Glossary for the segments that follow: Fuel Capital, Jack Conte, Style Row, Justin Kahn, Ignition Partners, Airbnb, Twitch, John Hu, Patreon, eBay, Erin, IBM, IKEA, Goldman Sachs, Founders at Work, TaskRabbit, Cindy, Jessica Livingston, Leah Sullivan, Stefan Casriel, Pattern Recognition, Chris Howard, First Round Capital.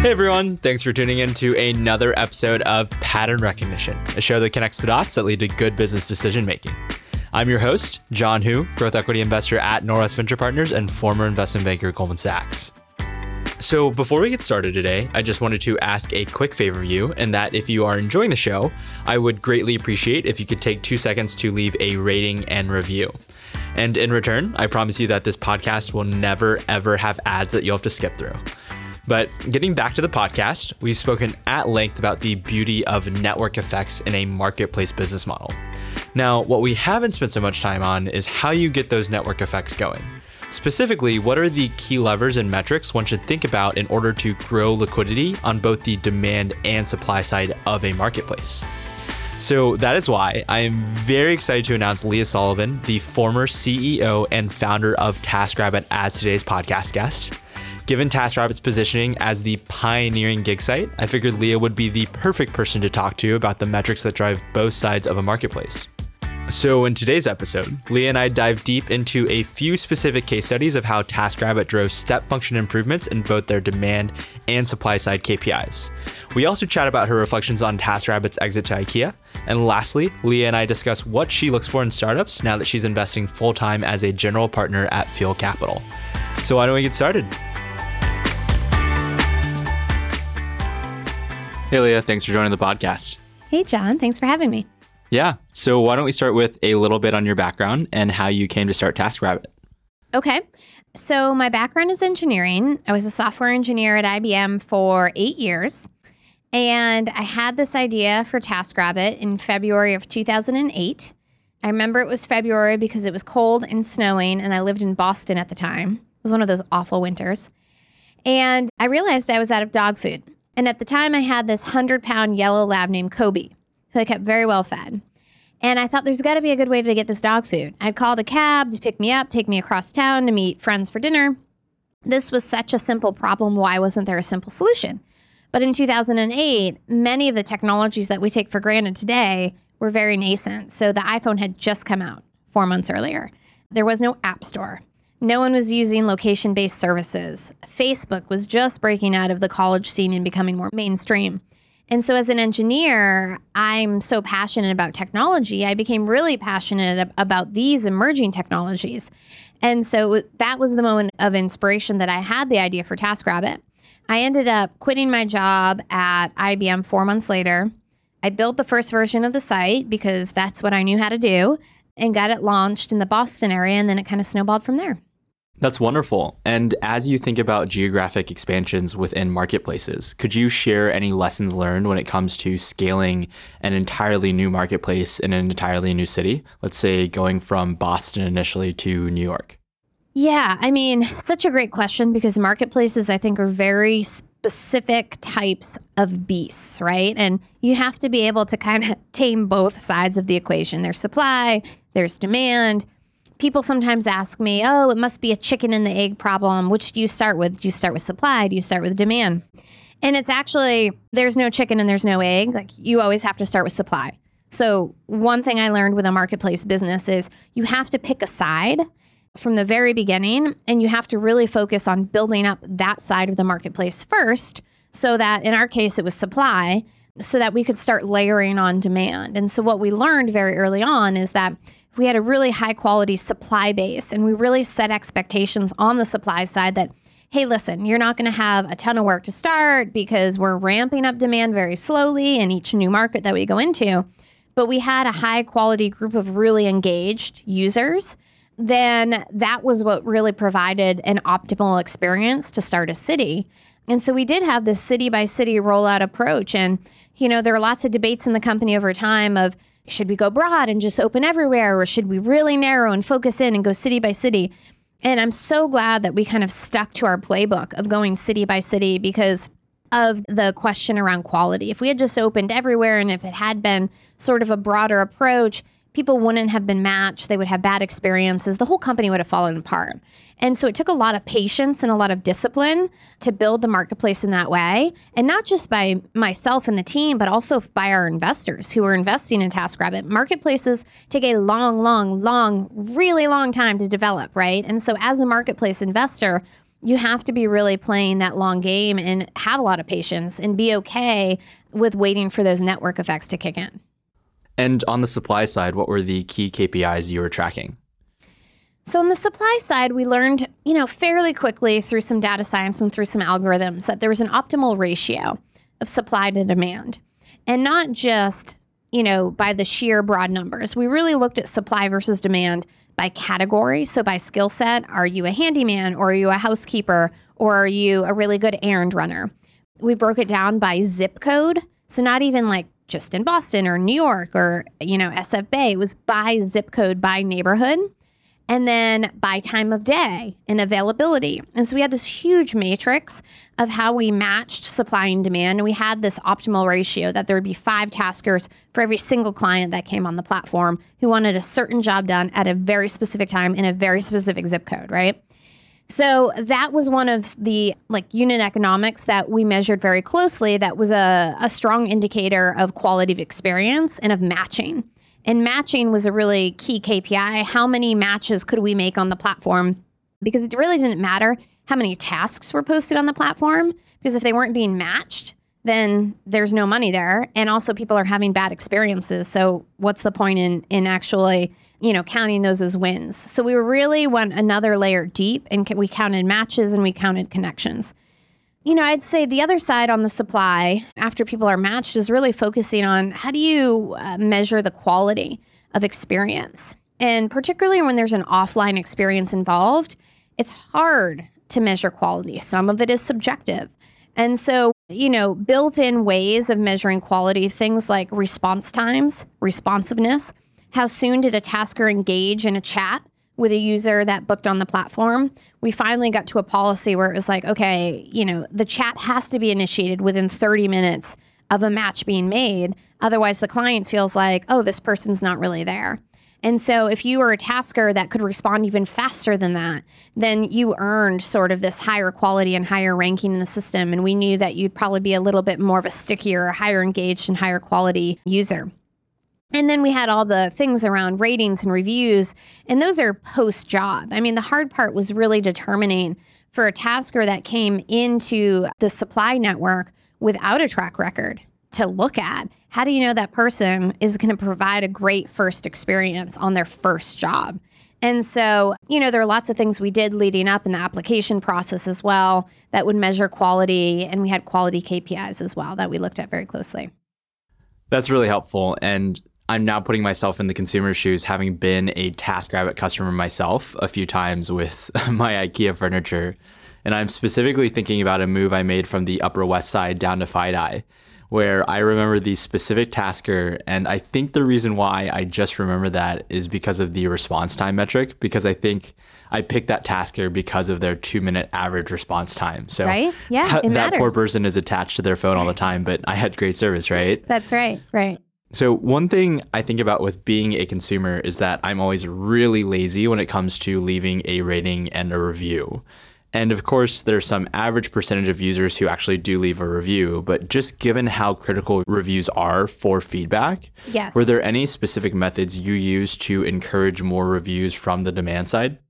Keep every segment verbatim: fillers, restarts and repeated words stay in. Hey everyone, thanks for tuning in to another episode of Pattern Recognition, a show that connects the dots that lead to good business decision making. I'm your host, John Hu, growth equity investor at Norwest Venture Partners and former investment banker at Goldman Sachs. So before we get started today, I just wanted to ask a quick favor of you, and that if you are enjoying the show, I would greatly appreciate if you could take two seconds to leave a rating and review. And in return, I promise you that this podcast will never, ever have ads that you'll have to skip through. But getting back to the podcast, we've spoken at length about the beauty of network effects in a marketplace business model. Now, what we haven't spent so much time on is how you get those network effects going. Specifically, what are the key levers and metrics one should think about in order to grow liquidity on both the demand and supply side of a marketplace? So that is why I am very excited to announce Leah Sullivan, the former C E O and founder of TaskRabbit, as today's podcast guest. Given TaskRabbit's positioning as the pioneering gig site, I figured Leah would be the perfect person to talk to about the metrics that drive both sides of a marketplace. So in today's episode, Leah and I dive deep into a few specific case studies of how TaskRabbit drove step function improvements in both their demand and supply side K P Is. We also chat about her reflections on TaskRabbit's exit to IKEA. And lastly, Leah and I discuss what she looks for in startups now that she's investing full-time as a general partner at Fuel Capital. So why don't we get started? Hey, Leah, thanks for joining the podcast. Hey, John, thanks for having me. Yeah, so why don't we start with a little bit on your background and how you came to start TaskRabbit? Okay, so my background is engineering. I was a software engineer at I B M for eight years, and I had this idea for TaskRabbit in February of two thousand eight. I remember it was February because it was cold and snowing, and I lived in Boston at the time. It was one of those awful winters, and I realized I was out of dog food. And at the time, I had this one hundred pound yellow lab named Kobe, who I kept very well fed. And I thought, there's got to be a good way to get this dog food. I'd called a cab to pick me up, take me across town to meet friends for dinner. This was such a simple problem. Why wasn't there a simple solution? But in two thousand eight, many of the technologies that we take for granted today were very nascent. So the iPhone had just come out four months earlier. There was no app store. No one was using location-based services. Facebook was just breaking out of the college scene and becoming more mainstream. And so as an engineer, I'm so passionate about technology. I became really passionate about these emerging technologies. And so that was the moment of inspiration that I had the idea for TaskRabbit. I ended up quitting my job at I B M four months later. I built the first version of the site because that's what I knew how to do and got it launched in the Boston area. And then it kind of snowballed from there. That's wonderful. And as you think about geographic expansions within marketplaces, could you share any lessons learned when it comes to scaling an entirely new marketplace in an entirely new city? Let's say going from Boston initially to New York. Yeah, I mean, such a great question, because marketplaces, I think, are very specific types of beasts, right? And you have to be able to kind of tame both sides of the equation. There's supply, there's demand. People sometimes ask me, oh, it must be a chicken and the egg problem. Which do you start with? Do you start with supply? Do you start with demand? And it's actually, there's no chicken and there's no egg. Like, you always have to start with supply. So one thing I learned with a marketplace business is you have to pick a side from the very beginning, and you have to really focus on building up that side of the marketplace first, so that in our case, it was supply, so that we could start layering on demand. And so what we learned very early on is that if we had a really high quality supply base and we really set expectations on the supply side that, hey, listen, you're not going to have a ton of work to start because we're ramping up demand very slowly in each new market that we go into. But we had a high quality group of really engaged users. Then that was what really provided an optimal experience to start a city. And so we did have this city by city rollout approach. And, you know, there are lots of debates in the company over time of, should we go broad and just open everywhere? Or should we really narrow and focus in and go city by city? And I'm so glad that we kind of stuck to our playbook of going city by city because of the question around quality. If we had just opened everywhere and if it had been sort of a broader approach, people wouldn't have been matched. They would have bad experiences. The whole company would have fallen apart. And so it took a lot of patience and a lot of discipline to build the marketplace in that way. And not just by myself and the team, but also by our investors who were investing in TaskRabbit. Marketplaces take a long, long, long, really long time to develop, right? And so as a marketplace investor, you have to be really playing that long game and have a lot of patience and be okay with waiting for those network effects to kick in. And on the supply side, what were the key K P Is you were tracking? So on the supply side, we learned, you know, fairly quickly through some data science and through some algorithms that there was an optimal ratio of supply to demand, and not just, you know, by the sheer broad numbers. We really looked at supply versus demand by category. So by skill set, are you a handyman, or are you a housekeeper, or are you a really good errand runner? We broke it down by zip code. So not even like just in Boston or New York or, you know, S F Bay. It was by zip code, by neighborhood, and then by time of day and availability. And so we had this huge matrix of how we matched supply and demand. And we had this optimal ratio that there would be five taskers for every single client that came on the platform who wanted a certain job done at a very specific time in a very specific zip code, right? So that was one of the like unit economics that we measured very closely. That was a, a strong indicator of quality of experience and of matching. And matching was a really key K P I. How many matches could we make on the platform? Because it really didn't matter how many tasks were posted on the platform, because if they weren't being matched, then there's no money there. And also people are having bad experiences. So what's the point in in actually, you know, counting those as wins? So we really went another layer deep, and we counted matches and we counted connections. You know, I'd say the other side on the supply, after people are matched, is really focusing on how do you uh, measure the quality of experience? And particularly when there's an offline experience involved, it's hard to measure quality. Some of it is subjective. And so, you know, built-in ways of measuring quality, things like response times, responsiveness, how soon did a tasker engage in a chat with a user that booked on the platform. We finally got to a policy where it was like, okay, you know, the chat has to be initiated within thirty minutes of a match being made. Otherwise, the client feels like, oh, this person's not really there. And so if you were a tasker that could respond even faster than that, then you earned sort of this higher quality and higher ranking in the system. And we knew that you'd probably be a little bit more of a stickier, higher engaged and higher quality user. And then we had all the things around ratings and reviews, and those are post-job. I mean, the hard part was really determining for a tasker that came into the supply network without a track record to look at. How do you know that person is going to provide a great first experience on their first job? And so, you know, there are lots of things we did leading up in the application process as well that would measure quality, and we had quality K P Is as well that we looked at very closely. That's really helpful. And I'm now putting myself in the consumer's shoes, having been a TaskRabbit customer myself a few times with my IKEA furniture. And I'm specifically thinking about a move I made from the Upper West Side down to Fidei, where I remember the specific tasker. And I think the reason why I just remember that is because of the response time metric, because I think I picked that tasker because of their two minute average response time. So right? yeah, that, it matters. That poor person is attached to their phone all the time, but I had great service, right? That's right, right. So one thing I think about with being a consumer is that I'm always really lazy when it comes to leaving a rating and a review. And of course, there's some average percentage of users who actually do leave a review, but just given how critical reviews are for feedback, yes. Were there any specific methods you used to encourage more reviews from the demand side?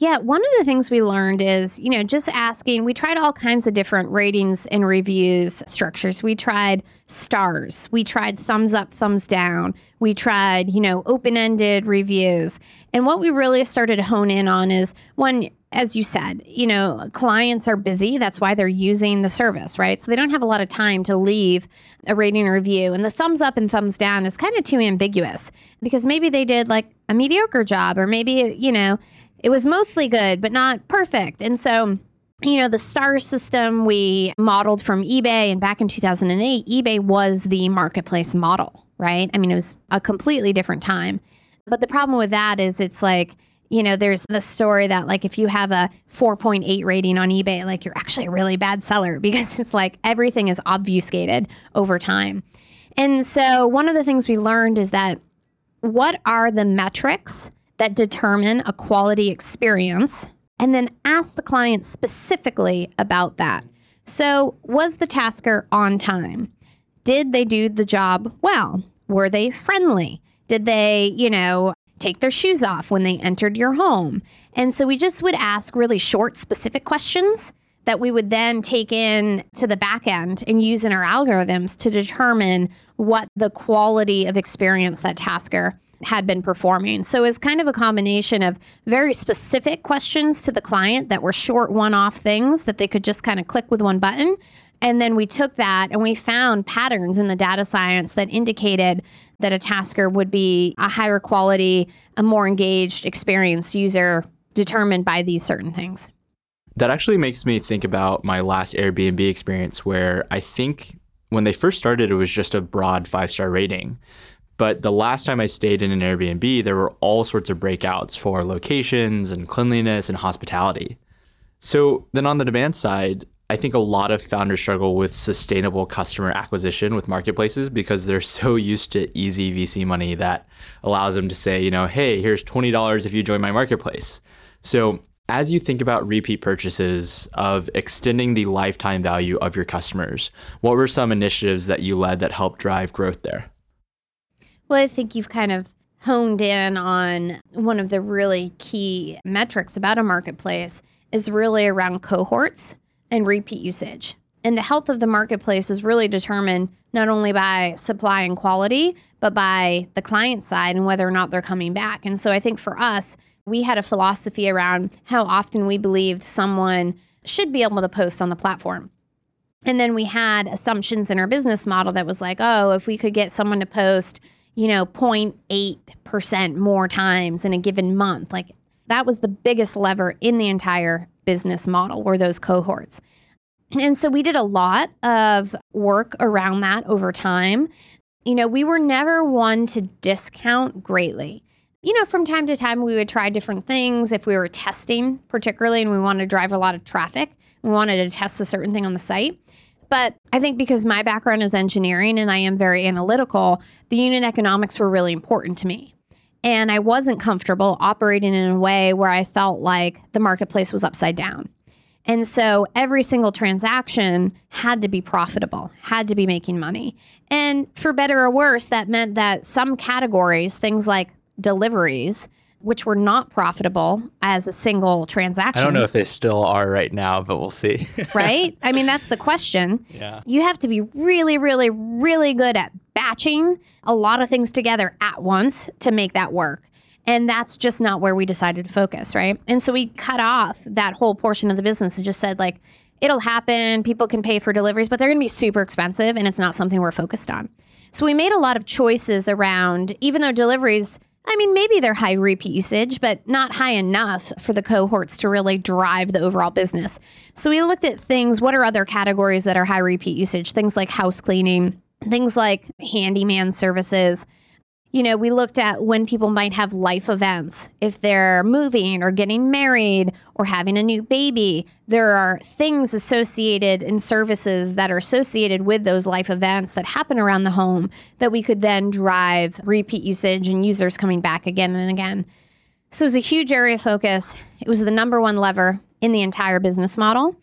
Yeah, one of the things we learned is, you know, just asking, we tried all kinds of different ratings and reviews structures. We tried stars, we tried thumbs up, thumbs down, we tried, you know, open-ended reviews. And what we really started to hone in on is, one, as you said, you know, clients are busy, that's why they're using the service, right? So they don't have a lot of time to leave a rating and review. And the thumbs up and thumbs down is kind of too ambiguous, because maybe they did like a mediocre job, or maybe, you know, it was mostly good, but not perfect. And so, you know, the star system we modeled from eBay, and back in two thousand eight, eBay was the marketplace model, right? I mean, it was a completely different time. But the problem with that is it's like, you know, there's the story that like if you have a four point eight rating on eBay, like you're actually a really bad seller, because it's like everything is obfuscated over time. And so one of the things we learned is that what are the metrics that determine a quality experience, and then ask the client specifically about that. So was the tasker on time? Did they do the job well? Were they friendly? Did they, you know, take their shoes off when they entered your home. And so we just would ask really short, specific questions that we would then take in to the back end and use in our algorithms to determine what the quality of experience that tasker had been performing. So it's kind of a combination of very specific questions to the client that were short one-off things that they could just kind of click with one button. And then we took that and we found patterns in the data science that indicated that a tasker would be a higher quality, a more engaged, experienced user determined by these certain things. That actually makes me think about my last Airbnb experience where I think when they first started, it was just a broad five-star rating. But the last time I stayed in an Airbnb, there were all sorts of breakouts for locations and cleanliness and hospitality. So then on the demand side, I think a lot of founders struggle with sustainable customer acquisition with marketplaces because they're so used to easy V C money that allows them to say, you know, hey, here's twenty dollars if you join my marketplace. So as you think about repeat purchases of extending the lifetime value of your customers, what were some initiatives that you led that helped drive growth there? Well, I think you've kind of honed in on one of the really key metrics about a marketplace is really around cohorts and repeat usage. And the health of the marketplace is really determined not only by supply and quality, but by the client side and whether or not they're coming back. And so I think for us, we had a philosophy around how often we believed someone should be able to post on the platform. And then we had assumptions in our business model that was like, oh, if we could get someone to post, you know, zero point eight percent more times in a given month. Like that was the biggest lever in the entire business model were those cohorts. And so we did a lot of work around that over time. You know, we were never one to discount greatly. You know, from time to time, we would try different things if we were testing particularly, and we wanted to drive a lot of traffic. We wanted to test a certain thing on the site. But I think because my background is engineering and I am very analytical, the unit economics were really important to me. And I wasn't comfortable operating in a way where I felt like the marketplace was upside down. And so every single transaction had to be profitable, had to be making money. And for better or worse, that meant that some categories, things like deliveries, which were not profitable as a single transaction. I don't know if they still are right now, but we'll see. Right? I mean, that's the question. Yeah. You have to be really, really, really good at batching a lot of things together at once to make that work. And that's just not where we decided to focus, right? And so we cut off that whole portion of the business and just said, like, it'll happen. People can pay for deliveries, but they're going to be super expensive, and it's not something we're focused on. So we made a lot of choices around, even though deliveries, I mean, maybe they're high repeat usage, but not high enough for the cohorts to really drive the overall business. So we looked at things, what are other categories that are high repeat usage? Things like house cleaning, things like handyman services. You know, we looked at when people might have life events. If they're moving or getting married or having a new baby, there are things associated and services that are associated with those life events that happen around the home that we could then drive repeat usage and users coming back again and again. So it was a huge area of focus. It was the number one lever in the entire business model.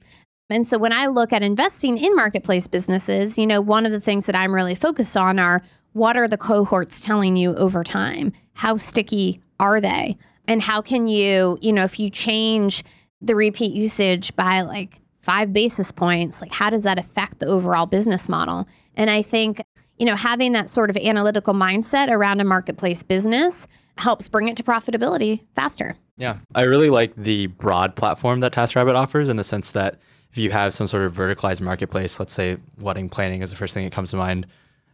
And so when I look at investing in marketplace businesses, you know, one of the things that I'm really focused on are what are the cohorts telling you over time? How sticky are they? And how can you, you know, if you change the repeat usage by like five basis points, like how does that affect the overall business model? And I think, you know, having that sort of analytical mindset around a marketplace business helps bring it to profitability faster. Yeah. I really like the broad platform that TaskRabbit offers in the sense that if you have some sort of verticalized marketplace, let's say wedding planning is the first thing that comes to mind.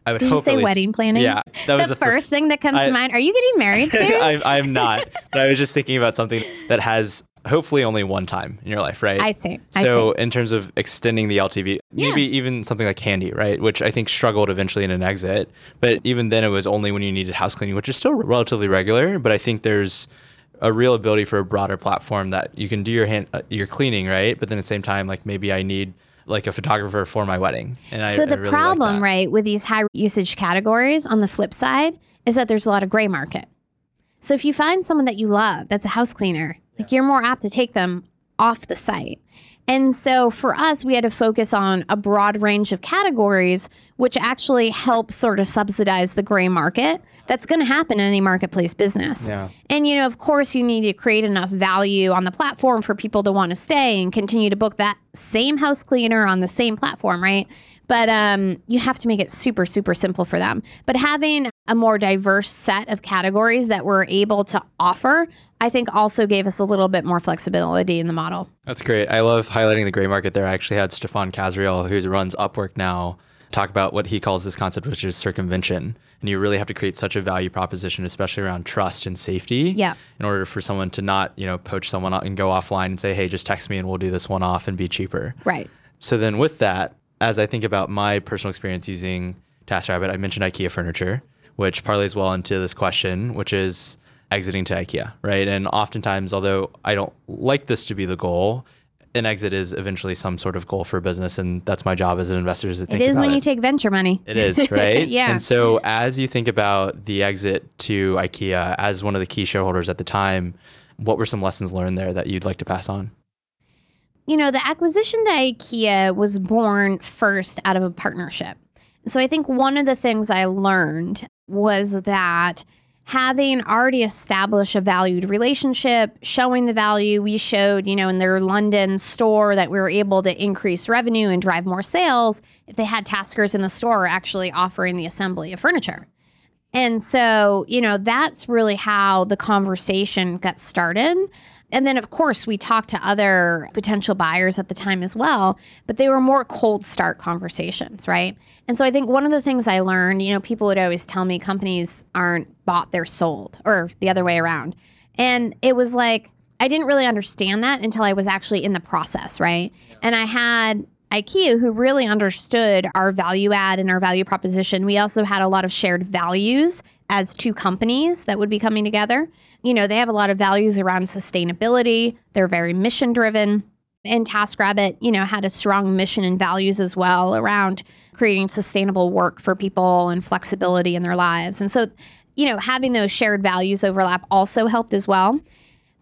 I would Did hope you say least, wedding planning? Yeah. That was the, the first thing that comes I, to mind. Are you getting married soon? I'm, I'm not. But I was just thinking about something that has hopefully only one time in your life, right? I see. So I see. In terms of extending the L T V, yeah. Maybe even something like candy, right? Which I think struggled eventually in an exit. But even then it was only when you needed house cleaning, which is still relatively regular. But I think there's a real ability for a broader platform that you can do your hand, uh, your cleaning, right? But then at the same time, like maybe I need like a photographer for my wedding. And so I, the I really problem, like right, with these high usage categories on the flip side is that there's a lot of gray market. So if you find someone that you love, that's a house cleaner, yeah. like you're more apt to take them off the site. And so for us, we had to focus on a broad range of categories, which actually helps sort of subsidize the gray market. That's going to happen in any marketplace business. Yeah. And, you know, of course, you need to create enough value on the platform for people to want to stay and continue to book that same house cleaner on the same platform, right? But um, you have to make it super, super simple for them. But having a more diverse set of categories that we're able to offer, I think also gave us a little bit more flexibility in the model. That's great. I love highlighting the gray market there. I actually had Stefan Casriel, who runs Upwork now, talk about what he calls this concept, which is circumvention. And you really have to create such a value proposition, especially around trust and safety, yeah, in order for someone to not, you know, poach someone and go offline and say, hey, just text me and we'll do this one off and be cheaper. Right. So then with that, as I think about my personal experience using TaskRabbit, I mentioned IKEA furniture, which parlays well into this question, which is exiting to IKEA, right? And oftentimes, although I don't like this to be the goal, an exit is eventually some sort of goal for a business, and that's my job as an investor is to think about it. It is when you take venture money. It is, right? Yeah. And so as you think about the exit to IKEA as one of the key shareholders at the time, what were some lessons learned there that you'd like to pass on? You know, the acquisition to IKEA was born first out of a partnership. So I think one of the things I learned was that having already established a valued relationship, showing the value we showed, you know, in their London store that we were able to increase revenue and drive more sales if they had taskers in the store actually offering the assembly of furniture. And so, you know, that's really how the conversation got started. And then, of course, we talked to other potential buyers at the time as well, but they were more cold start conversations, right? And so I think one of the things I learned, you know, people would always tell me companies aren't bought, they're sold, or the other way around. And it was like, I didn't really understand that until I was actually in the process, right? And I had IKEA, who really understood our value add and our value proposition. We also had a lot of shared values as two companies that would be coming together. You know, they have a lot of values around sustainability. They're very mission driven. And TaskRabbit, you know, had a strong mission and values as well around creating sustainable work for people and flexibility in their lives. And so, you know, having those shared values overlap also helped as well.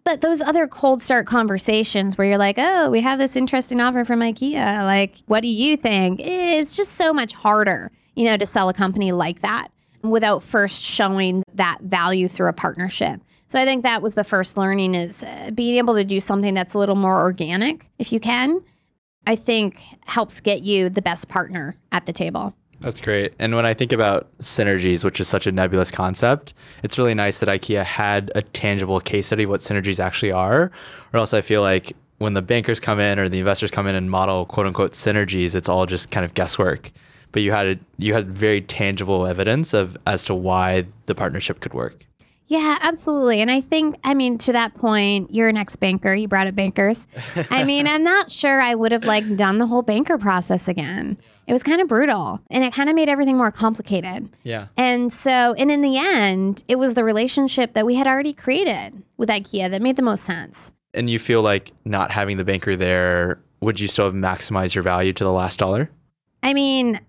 But those other cold start conversations where you're like, oh, we have this interesting offer from IKEA. Like, what do you think? It's just so much harder, you know, to sell a company like that without first showing that value through a partnership. So I think that was the first learning, is being able to do something that's a little more organic, if you can, I think helps get you the best partner at the table. That's great. And when I think about synergies, which is such a nebulous concept, it's really nice that IKEA had a tangible case study of what synergies actually are, or else I feel like when the bankers come in or the investors come in and model quote unquote synergies, it's all just kind of guesswork. But you had a, you had very tangible evidence of as to why the partnership could work. Yeah, absolutely. And I think, I mean, to that point, you're an ex-banker. You brought up bankers. I mean, I'm not sure I would have like done the whole banker process again. It was kind of brutal, and it kind of made everything more complicated. Yeah. And so, and in the end, it was the relationship that we had already created with IKEA that made the most sense. And you feel like not having the banker there, would you still have maximized your value to the last dollar? I mean,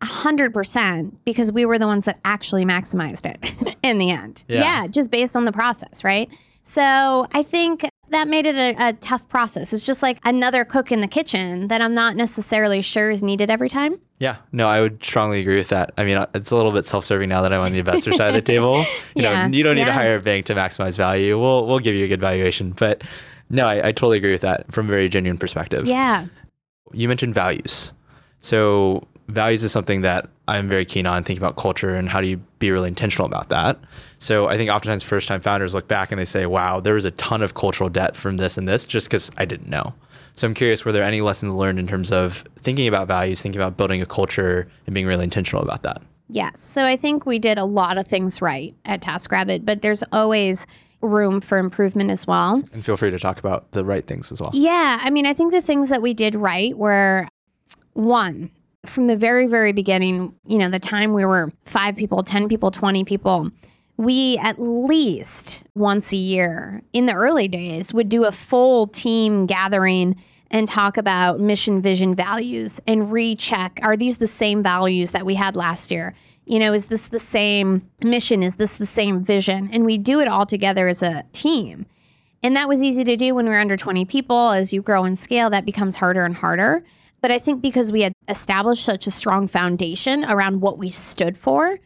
one hundred percent, because we were the ones that actually maximized it in the end. Yeah. yeah, just based on the process, right? So I think that made it a, a tough process. It's just like another cook in the kitchen that I'm not necessarily sure is needed every time. Yeah, no, I would strongly agree with that. I mean, it's a little bit self-serving now that I'm on the investor side of the table. You yeah. know, you don't need yeah. to hire a bank to maximize value. We'll we'll give you a good valuation. But no, I, I totally agree with that from a very genuine perspective. Yeah. You mentioned values. So values is something that I'm very keen on, thinking about culture and how do you be really intentional about that. So I think oftentimes first-time founders look back and they say, wow, there was a ton of cultural debt from this and this just because I didn't know. So I'm curious, were there any lessons learned in terms of thinking about values, thinking about building a culture and being really intentional about that? Yes. So I think we did a lot of things right at TaskRabbit, but there's always room for improvement as well. And feel free to talk about the right things as well. Yeah. I mean, I think the things that we did right were, one, from the very, very beginning, you know, the time we were five people, ten people, twenty people, we at least once a year in the early days would do a full team gathering and talk about mission, vision, values and recheck, are these the same values that we had last year? You know, is this the same mission? Is this the same vision? And we do it all together as a team. And that was easy to do when we were under twenty people. As you grow and scale, that becomes harder and harder. But I think because we had established such a strong foundation around what we stood for,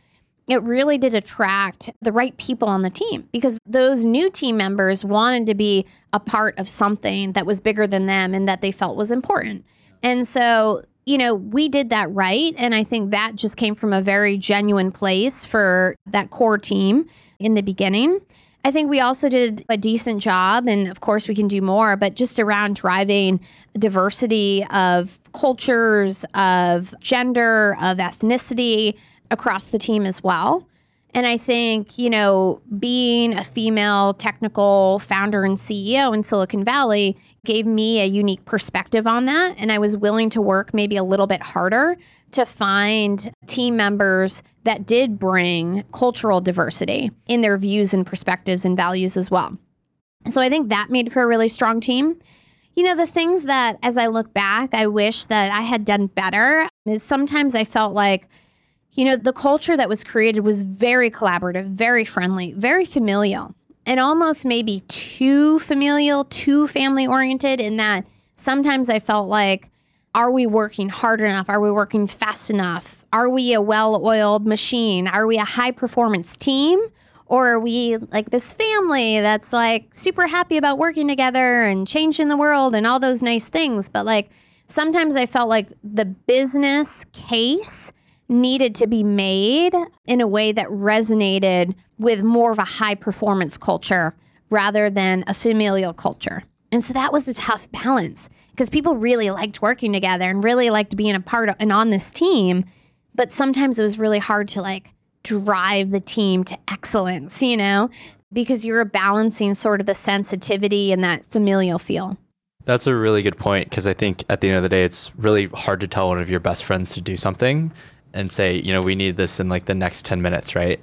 it really did attract the right people on the team, because those new team members wanted to be a part of something that was bigger than them and that they felt was important. And so, you know, we did that right. And I think that just came from a very genuine place for that core team in the beginning. I think we also did a decent job, and of course we can do more, but just around driving diversity of cultures, of gender, of ethnicity across the team as well. And I think, you know, being a female technical founder and C E O in Silicon Valley gave me a unique perspective on that. And I was willing to work maybe a little bit harder to find team members that did bring cultural diversity in their views and perspectives and values as well. So I think that made for a really strong team. You know, the things that, as I look back, I wish that I had done better is sometimes I felt like, you know, the culture that was created was very collaborative, very friendly, very familial, and almost maybe too familial, too family-oriented, in that sometimes I felt like, are we working hard enough? Are we working fast enough? Are we a well-oiled machine? Are we a high-performance team? Or are we like this family that's like super happy about working together and changing the world and all those nice things? But like sometimes I felt like the business case needed to be made in a way that resonated with more of a high-performance culture rather than a familial culture. And so that was a tough balance, because people really liked working together and really liked being a part of and on this team. But sometimes it was really hard to like drive the team to excellence, you know, because you're balancing sort of the sensitivity and that familial feel. That's a really good point, because I think at the end of the day, it's really hard to tell one of your best friends to do something and say, you know, we need this in like the next ten minutes, right?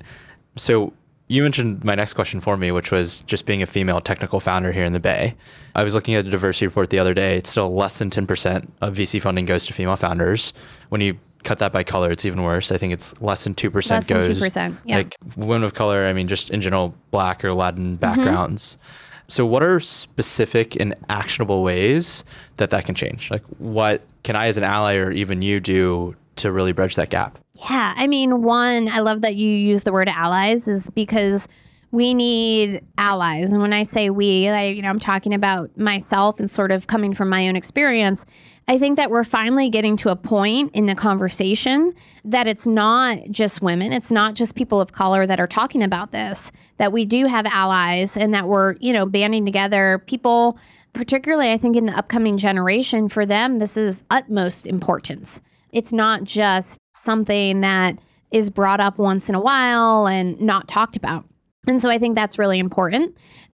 So you mentioned my next question for me, which was just being a female technical founder here in the Bay. I was looking at a diversity report the other day. It's still less than ten percent of V C funding goes to female founders. When you cut that by color, it's even worse. I think it's less than two percent less goes. Less than two percent, yeah. Like women of color, I mean, just in general, Black or Latin backgrounds. Mm-hmm. So what are specific and actionable ways that that can change? Like what can I as an ally or even you do to really bridge that gap? Yeah, I mean, one, I love that you use the word allies, is because we need allies. And when I say we, I, you know, I'm talking about myself and sort of coming from my own experience. I think that we're finally getting to a point in the conversation that it's not just women, it's not just people of color that are talking about this, that we do have allies and that we're, you know, banding together people, particularly I think in the upcoming generation. For them, this is utmost importance. It's not just something that is brought up once in a while and not talked about. And so I think that's really important.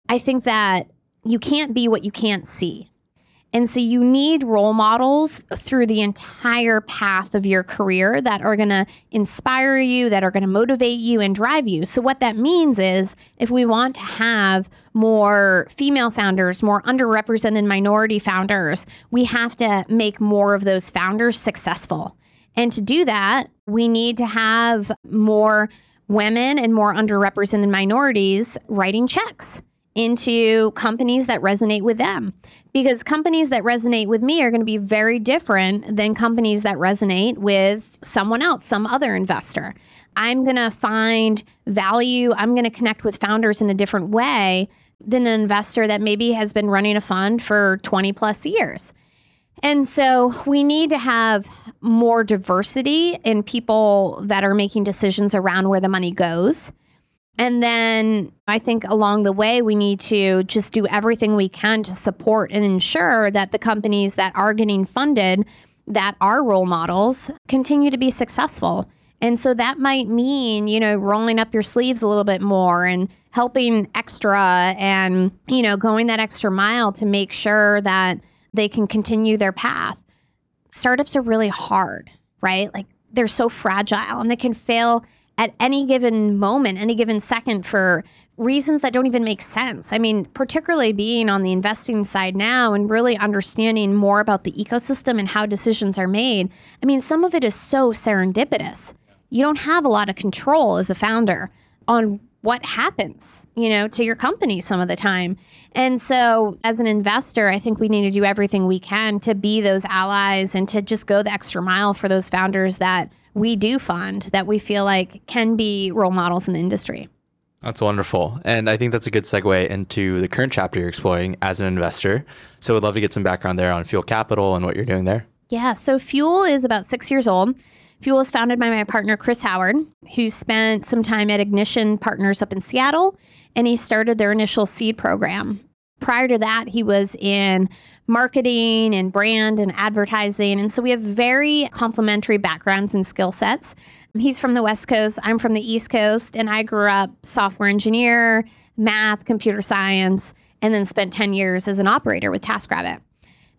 I think that you can't be what you can't see. And so you need role models through the entire path of your career that are going to inspire you, that are going to motivate you and drive you. So what that means is, if we want to have more female founders, more underrepresented minority founders, we have to make more of those founders successful. And to do that, we need to have more women and more underrepresented minorities writing checks into companies that resonate with them. Because companies that resonate with me are going to be very different than companies that resonate with someone else, some other investor. I'm going to find value. I'm going to connect with founders in a different way than an investor that maybe has been running a fund for twenty plus years. And so we need to have more diversity in people that are making decisions around where the money goes. And then I think along the way, we need to just do everything we can to support and ensure that the companies that are getting funded, that are role models, continue to be successful. And so that might mean, you know, rolling up your sleeves a little bit more and helping extra and, you know, going that extra mile to make sure that they can continue their path. Startups are really hard, right? Like they're so fragile and they can fail at any given moment, any given second, for reasons that don't even make sense. I mean, particularly being on the investing side now and really understanding more about the ecosystem and how decisions are made. I mean, some of it is so serendipitous. You don't have a lot of control as a founder on what happens, you know, to your company some of the time. And so as an investor, I think we need to do everything we can to be those allies and to just go the extra mile for those founders that we do fund, that we feel like can be role models in the industry. That's wonderful. And I think that's a good segue into the current chapter you're exploring as an investor. So we'd love to get some background there on Fuel Capital and what you're doing there. Yeah. So Fuel is about six years old. Fuel was founded by my partner, Chris Howard, who spent some time at Ignition Partners up in Seattle, and he started their initial seed program. Prior to that, he was in marketing and brand and advertising. And so we have very complementary backgrounds and skill sets. He's from the West Coast, I'm from the East Coast, and I grew up software engineer, math, computer science, and then spent ten years as an operator with TaskRabbit.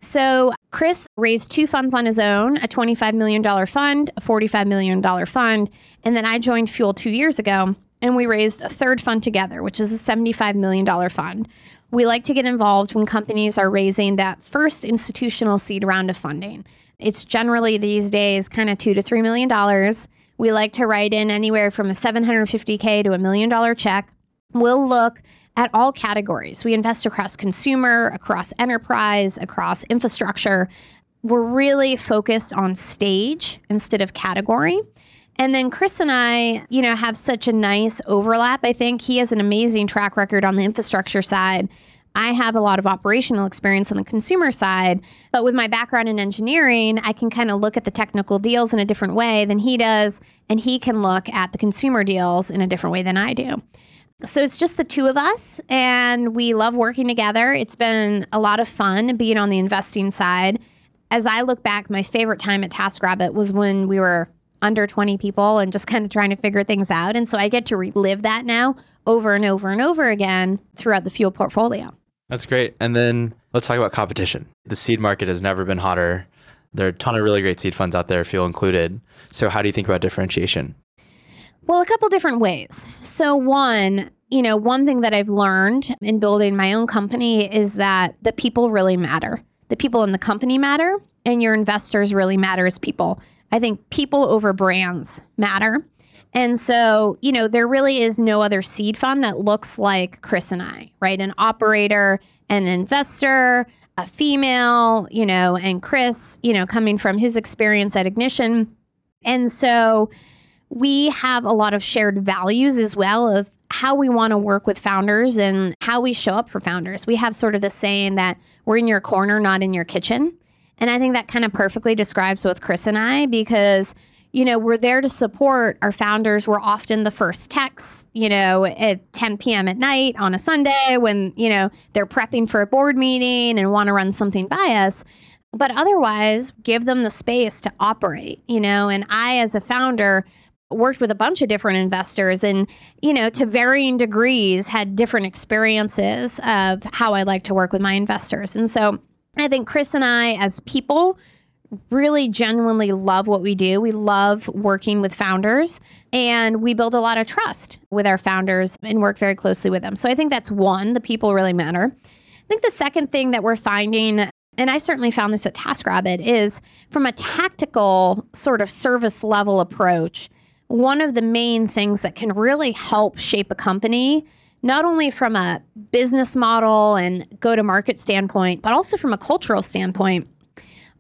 So Chris raised two funds on his own, a twenty-five million dollars fund, a forty-five million dollars fund, and then I joined Fuel two years ago, and we raised a third fund together, which is a seventy-five million dollars fund. We like to get involved when companies are raising that first institutional seed round of funding. It's generally these days kind of two to three million dollars. We like to write in anywhere from a seven hundred fifty thousand dollars to a million dollar check. We'll look at all categories. We invest across consumer, across enterprise, across infrastructure. We're really focused on stage instead of category. And then Chris and I, you know, have such a nice overlap. I think he has an amazing track record on the infrastructure side. I have a lot of operational experience on the consumer side, but with my background in engineering, I can kind of look at the technical deals in a different way than he does, and he can look at the consumer deals in a different way than I do. So it's just the two of us, and we love working together. It's been a lot of fun being on the investing side. As I look back, my favorite time at TaskRabbit was when we were under twenty people and just kind of trying to figure things out. And so I get to relive that now over and over and over again throughout the Fuel portfolio. That's great. And then let's talk about competition. The seed market has never been hotter. There are a ton of really great seed funds out there, Fuel included. So how do you think about differentiation? Well, a couple different ways. So one, you know, one thing that I've learned in building my own company is that the people really matter. The people in the company matter, and your investors really matter as people. I think people over brands matter. And so, you know, there really is no other seed fund that looks like Chris and I, right? An operator, an investor, a female, you know, and Chris, you know, coming from his experience at Ignition. And so we have a lot of shared values as well of how we want to work with founders and how we show up for founders. We have sort of the saying that we're in your corner, not in your kitchen. And I think that kind of perfectly describes both Chris and I, because, you know, we're there to support our founders. We're often the first texts, you know, at ten p.m. at night on a Sunday when, you know, they're prepping for a board meeting and want to run something by us. But otherwise, give them the space to operate, you know, and I, as a founder, worked with a bunch of different investors and, you know, to varying degrees had different experiences of how I like to work with my investors. And so I think Chris and I, as people, really genuinely love what we do. We love working with founders, and we build a lot of trust with our founders and work very closely with them. So I think that's one, the people really matter. I think the second thing that we're finding, and I certainly found this at TaskRabbit, is from a tactical sort of service level approach, one of the main things that can really help shape a company, not only from a business model and go-to-market standpoint, but also from a cultural standpoint,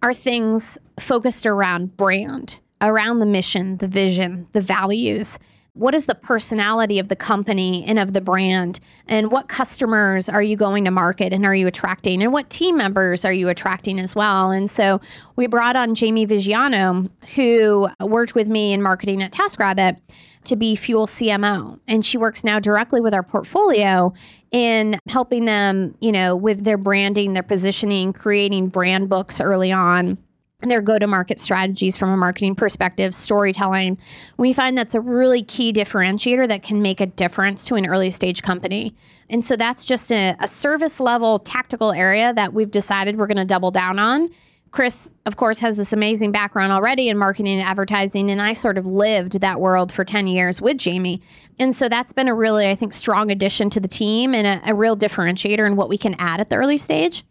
are things focused around brand, around the mission, the vision, the values. What is the personality of the company and of the brand? And what customers are you going to market and are you attracting? And what team members are you attracting as well? And so we brought on Jamie Vigiano, who worked with me in marketing at TaskRabbit, to be Fuel C M O. And she works now directly with our portfolio in helping them, you know, with their branding, their positioning, creating brand books early on, and their go-to-market strategies from a marketing perspective, storytelling. We find that's a really key differentiator that can make a difference to an early stage company. And so that's just a, a service level tactical area that we've decided we're going to double down on. Chris, of course, has this amazing background already in marketing and advertising, and I sort of lived that world for ten years with Jamie. And so that's been a really, I think, strong addition to the team and a, a real differentiator in what we can add at the early stage.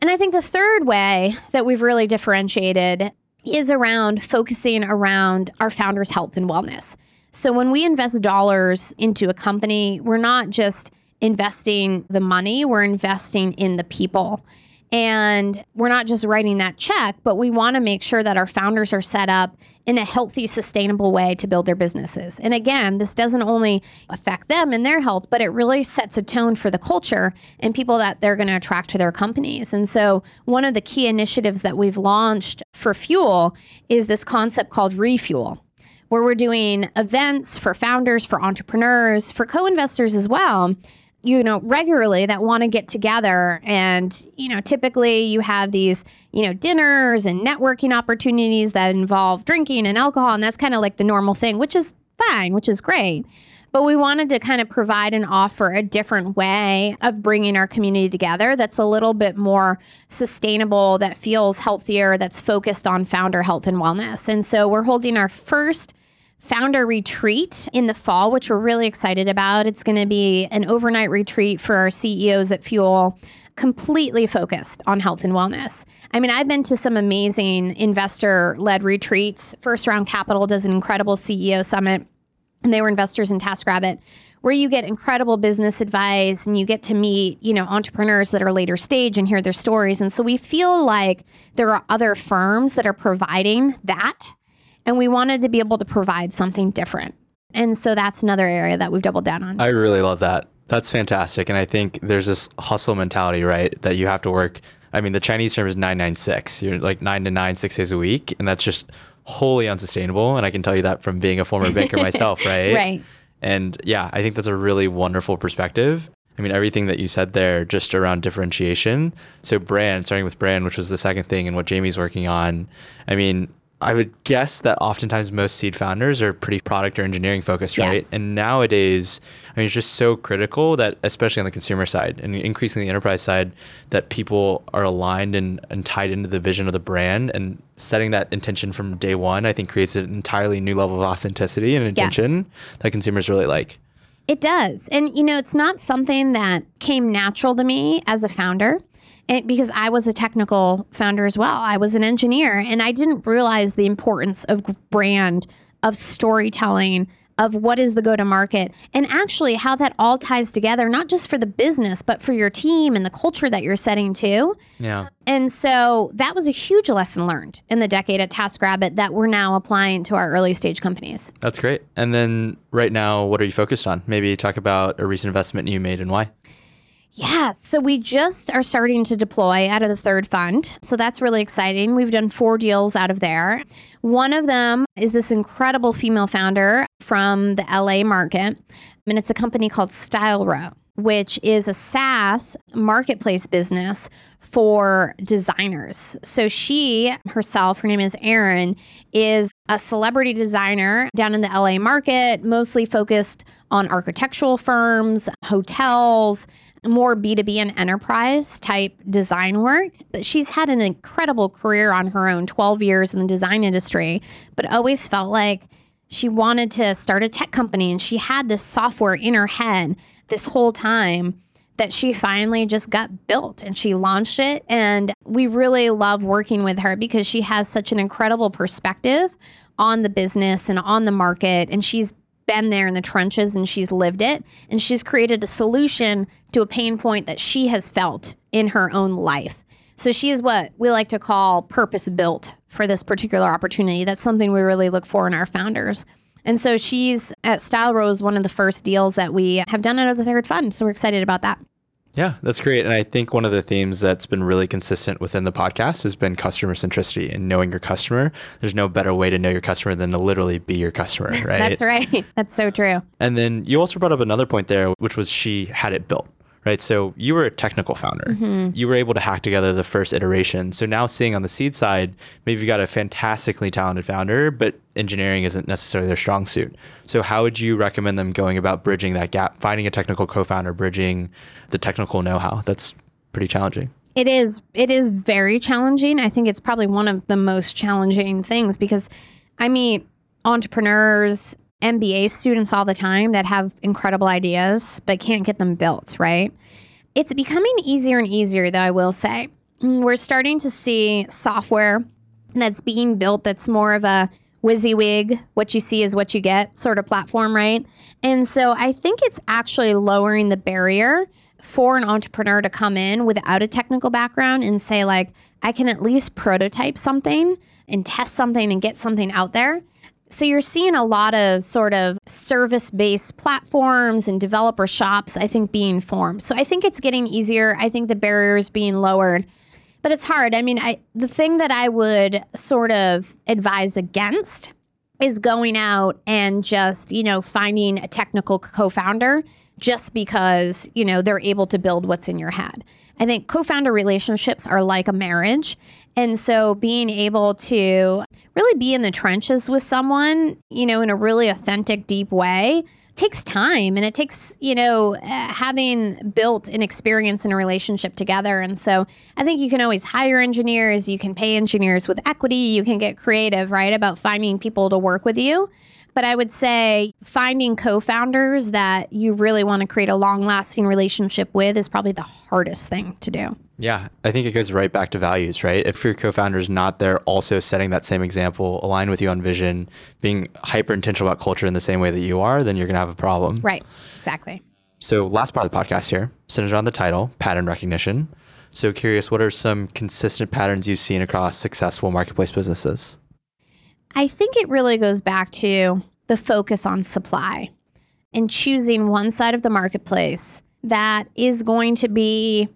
And I think the third way that we've really differentiated is around focusing around our founders' health and wellness. So when we invest dollars into a company, we're not just investing the money, we're investing in the people. And we're not just writing that check, but we want to make sure that our founders are set up in a healthy, sustainable way to build their businesses. And again, this doesn't only affect them and their health, but it really sets a tone for the culture and people that they're going to attract to their companies. And so one of the key initiatives that we've launched for Fuel is this concept called Refuel, where we're doing events for founders, for entrepreneurs, for co-investors as well, you know, regularly that want to get together. And, you know, typically you have these, you know, dinners and networking opportunities that involve drinking and alcohol. And that's kind of like the normal thing, which is fine, which is great. But we wanted to kind of provide and offer a different way of bringing our community together that's a little bit more sustainable, that feels healthier, that's focused on founder health and wellness. And so we're holding our first founder retreat in the fall, which we're really excited about. It's going to be an overnight retreat for our C E Os at Fuel, completely focused on health and wellness. I mean, I've been to some amazing investor-led retreats. First Round Capital does an incredible C E O summit, and they were investors in TaskRabbit, where you get incredible business advice and you get to meet, you know, entrepreneurs that are later stage and hear their stories. And so we feel like there are other firms that are providing that, and we wanted to be able to provide something different. And so that's another area that we've doubled down on. I really love that. That's fantastic. And I think there's this hustle mentality, right? That you have to work. I mean, the Chinese term is nine nine six. You're like nine to nine, six days a week. And that's just wholly unsustainable. And I can tell you that from being a former banker myself, right? Right. And yeah, I think that's a really wonderful perspective. I mean, everything that you said there just around differentiation. So brand, starting with brand, which was the second thing and what Jamie's working on. I mean, I would guess that oftentimes most seed founders are pretty product or engineering focused, right? Yes. And nowadays, I mean, it's just so critical that, especially on the consumer side and increasingly the enterprise side, that people are aligned and, and tied into the vision of the brand, and setting that intention from day one, I think, creates an entirely new level of authenticity and intention. Yes. That consumers really like. It does. And, you know, it's not something that came natural to me as a founder. And because I was a technical founder as well. I was an engineer, and I didn't realize the importance of brand, of storytelling, of what is the go-to-market, and actually how that all ties together, not just for the business, but for your team and the culture that you're setting too. Yeah. And so that was a huge lesson learned in the decade at TaskRabbit that we're now applying to our early stage companies. That's great. And then right now, what are you focused on? Maybe talk about a recent investment you made and why. Yeah, so we just are starting to deploy out of the third fund. So that's really exciting. We've done four deals out of there. One of them is this incredible female founder from the L A market. And it's a company called Style Row, which is a SaaS marketplace business for designers. So she herself, her name is Erin, is a celebrity designer down in the L A market, mostly focused on architectural firms, hotels, more B two B and enterprise type design work. But she's had an incredible career on her own, twelve years in the design industry, but always felt like she wanted to start a tech company. And she had this software in her head this whole time that she finally just got built and she launched it. And we really love working with her because she has such an incredible perspective on the business and on the market. And she's been there in the trenches and she's lived it, and she's created a solution to a pain point that she has felt in her own life. So she is what we like to call purpose built for this particular opportunity. That's something we really look for in our founders. And so she's at Style Rose, one of the first deals that we have done out of the third fund. So we're excited about that. Yeah, that's great. And I think one of the themes that's been really consistent within the podcast has been customer centricity and knowing your customer. There's no better way to know your customer than to literally be your customer, right? That's right. That's so true. And then you also brought up another point there, which was she had it built, right? So you were a technical founder. Mm-hmm. You were able to hack together the first iteration. So now seeing on the seed side, maybe you've got a fantastically talented founder, but engineering isn't necessarily their strong suit. So how would you recommend them going about bridging that gap, finding a technical co-founder, bridging the technical know-how? That's pretty challenging. It is. It is very challenging. I think it's probably one of the most challenging things because I meet entrepreneurs, M B A students all the time that have incredible ideas, but can't get them built, right? It's becoming easier and easier, though, I will say. We're starting to see software that's being built that's more of a WYSIWYG, what you see is what you get sort of platform, right? And so I think it's actually lowering the barrier for an entrepreneur to come in without a technical background and say, like, I can at least prototype something and test something and get something out there. So you're seeing a lot of sort of service-based platforms and developer shops, I think, being formed. So I think it's getting easier. I think the barrier is being lowered. But it's hard. I mean, I the thing that I would sort of advise against is going out and just, you know, finding a technical co-founder just because, you know, they're able to build what's in your head. I think co-founder relationships are like a marriage. And so being able to really be in the trenches with someone, you know, in a really authentic, deep way takes time. And it takes, you know, having built an experience in a relationship together. And so I think you can always hire engineers. You can pay engineers with equity. You can get creative, right, about finding people to work with you. But I would say finding co-founders that you really want to create a long-lasting relationship with is probably the hardest thing to do. Yeah, I think it goes right back to values, right? If your co-founder is not there, also setting that same example, align with you on vision, being hyper-intentional about culture in the same way that you are, then you're going to have a problem. Right, exactly. So last part of the podcast here, centered around the title, pattern recognition. So curious, what are some consistent patterns you've seen across successful marketplace businesses? I think it really goes back to the focus on supply and choosing one side of the marketplace that is going to be,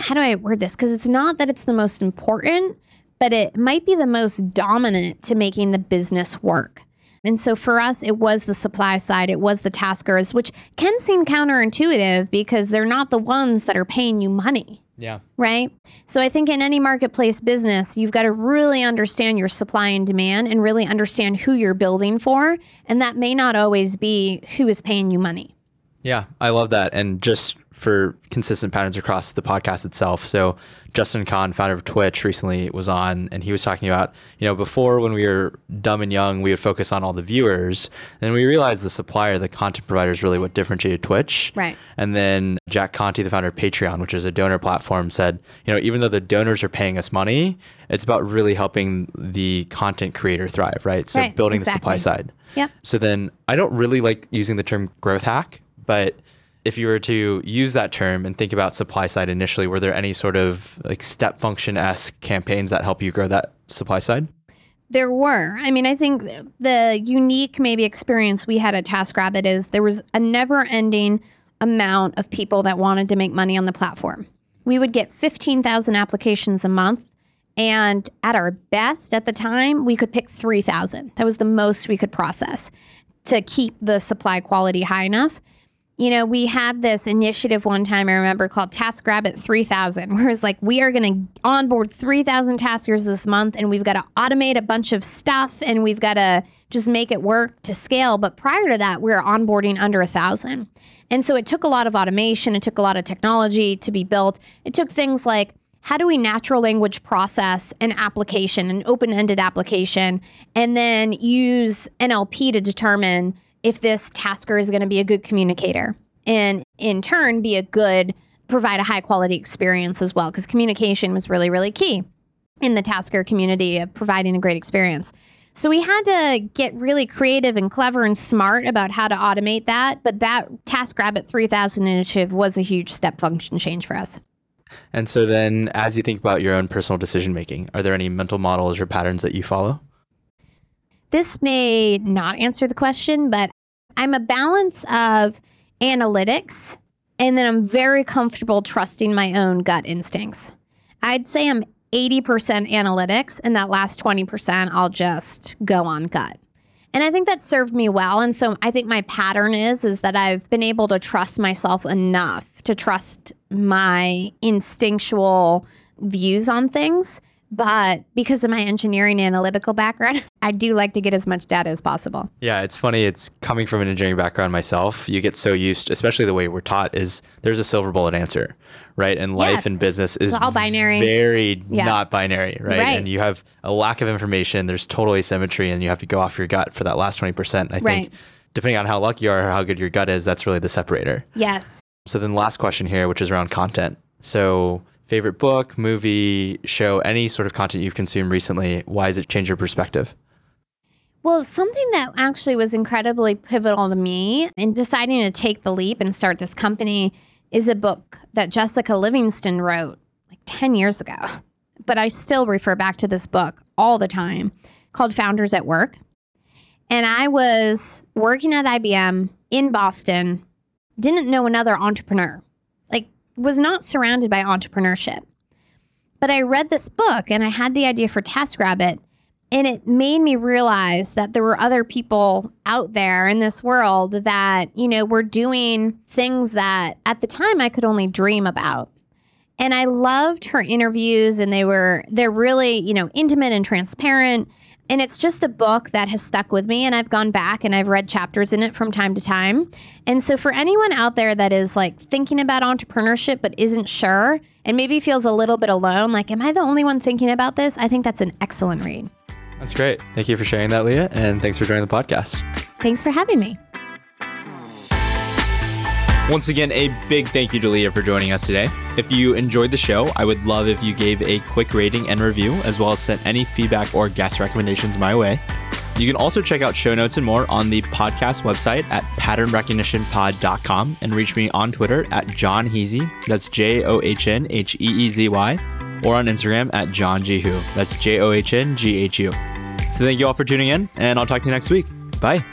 how do I word this? Because it's not that it's the most important, but it might be the most dominant to making the business work. And so for us, it was the supply side. It was the taskers, which can seem counterintuitive because they're not the ones that are paying you money. Yeah. Right. So I think in any marketplace business, you've got to really understand your supply and demand and really understand who you're building for. And that may not always be who is paying you money. Yeah, I love that. And just for consistent patterns across the podcast itself. So Justin Kahn, founder of Twitch, recently was on, and he was talking about, you know, before when we were dumb and young, we would focus on all the viewers. Then we realized the supplier, the content provider is really what differentiated Twitch. Right. And then Jack Conte, the founder of Patreon, which is a donor platform, said, you know, even though the donors are paying us money, it's about really helping the content creator thrive, right? So right. building exactly. the supply side. Yeah. So then I don't really like using the term growth hack, but if you were to use that term and think about supply side initially, were there any sort of like step function-esque campaigns that help you grow that supply side? There were. I mean, I think the unique maybe experience we had at TaskRabbit is there was a never-ending amount of people that wanted to make money on the platform. We would get fifteen thousand applications a month. And at our best at the time, we could pick three thousand. That was the most we could process to keep the supply quality high enough. You know, we had this initiative one time, I remember, called TaskRabbit three thousand, where it's like, we are going to onboard three thousand taskers this month, and we've got to automate a bunch of stuff, and we've got to just make it work to scale. But prior to that, we were onboarding under one thousand. And so it took a lot of automation. It took a lot of technology to be built. It took things like, how do we natural language process an application, an open-ended application, and then use N L P to determine if this tasker is going to be a good communicator and in turn be a good, provide a high quality experience as well, because communication was really, really key in the tasker community of providing a great experience. So we had to get really creative and clever and smart about how to automate that. But that TaskRabbit three thousand initiative was a huge step function change for us. And so then as you think about your own personal decision making, are there any mental models or patterns that you follow? This may not answer the question, but I'm a balance of analytics, and then I'm very comfortable trusting my own gut instincts. I'd say I'm eighty percent analytics, and that last twenty percent, I'll just go on gut. And I think that served me well. And so I think my pattern is, is that I've been able to trust myself enough to trust my instinctual views on things. But because of my engineering analytical background, I do like to get as much data as possible. Yeah, it's funny. It's coming from an engineering background myself. You get so used, especially the way we're taught, is there's a silver bullet answer, right? And life yes. and business is it's all binary. very yeah. not binary, right? right? And you have a lack of information. There's total asymmetry, and you have to go off your gut for that last twenty percent. I right. think depending on how lucky you are or how good your gut is, that's really the separator. Yes. So then last question here, which is around content. So favorite book, movie, show, any sort of content you've consumed recently, why has it changed your perspective? Well, something that actually was incredibly pivotal to me in deciding to take the leap and start this company is a book that Jessica Livingston wrote like ten years ago. But I still refer back to this book all the time, called Founders at Work. And I was working at I B M in Boston, didn't know another entrepreneur, like was not surrounded by entrepreneurship. But I read this book and I had the idea for TaskRabbit. And it made me realize that there were other people out there in this world that, you know, were doing things that at the time I could only dream about. And I loved her interviews, and they were, they're really, you know, intimate and transparent. And it's just a book that has stuck with me, and I've gone back and I've read chapters in it from time to time. And so for anyone out there that is like thinking about entrepreneurship but isn't sure and maybe feels a little bit alone, like, am I the only one thinking about this? I think that's an excellent read. That's great. Thank you for sharing that, Leah. And thanks for joining the podcast. Thanks for having me. Once again, a big thank you to Leah for joining us today. If you enjoyed the show, I would love if you gave a quick rating and review, as well as sent any feedback or guest recommendations my way. You can also check out show notes and more on the podcast website at pattern recognition pod dot com and reach me on Twitter at John Heezy. That's J O H N H E E Z Y. Or on Instagram at John G. Hu. That's J O H N G H U. So thank you all for tuning in, and I'll talk to you next week. Bye.